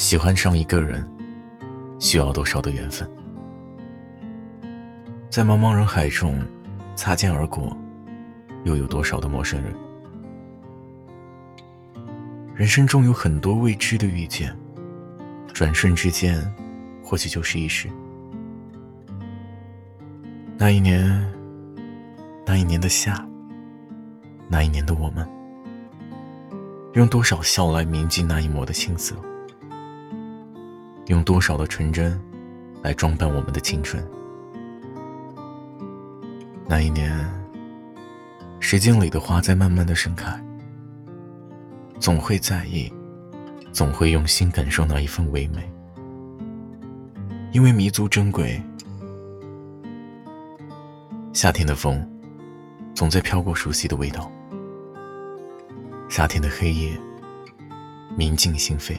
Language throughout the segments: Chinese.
喜欢上一个人需要多少的缘分？在茫茫人海中擦肩而过，又有多少的陌生人？人生中有很多未知的遇见，转瞬之间或许就是一世。那一年的夏，那一年的我们，用多少笑来铭记那一抹的青涩，用多少的纯真来装扮我们的青春。那一年，时间里的花在慢慢的盛开，总会在意，总会用心感受那一份唯美，因为弥足珍贵。夏天的风总在飘过熟悉的味道，夏天的黑夜明净心扉，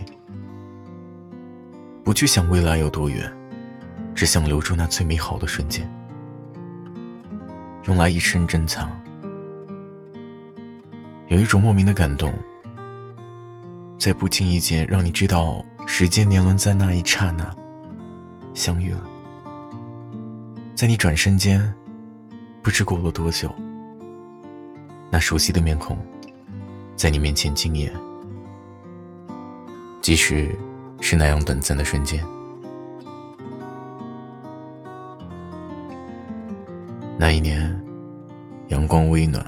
不去想未来有多远，只想留住那最美好的瞬间，用来一生珍藏。有一种莫名的感动，在不经意间让你知道时间年轮在那一刹那相遇了，在你转身间不知过了多久，那熟悉的面孔在你面前惊艳。即使是那样短暂的瞬间，那一年阳光微暖，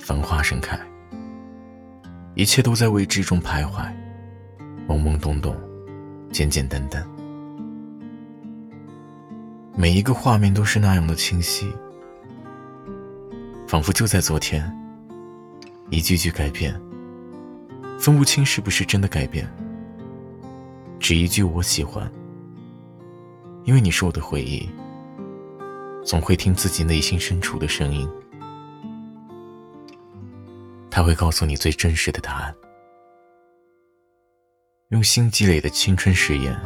繁花盛开，一切都在未知中徘徊，懵懵懂懂，简简单单，每一个画面都是那样的清晰，仿佛就在昨天，一句句改变，分不清是不是真的改变，只一句我喜欢，因为你是我的回忆。总会听自己内心深处的声音，它会告诉你最真实的答案。用心积累的青春誓言，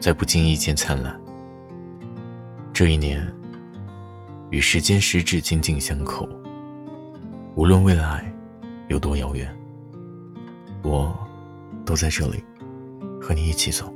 在不经意间灿烂。这一年与时间十指紧紧相扣，无论未来有多遥远，我都在这里和你一起走。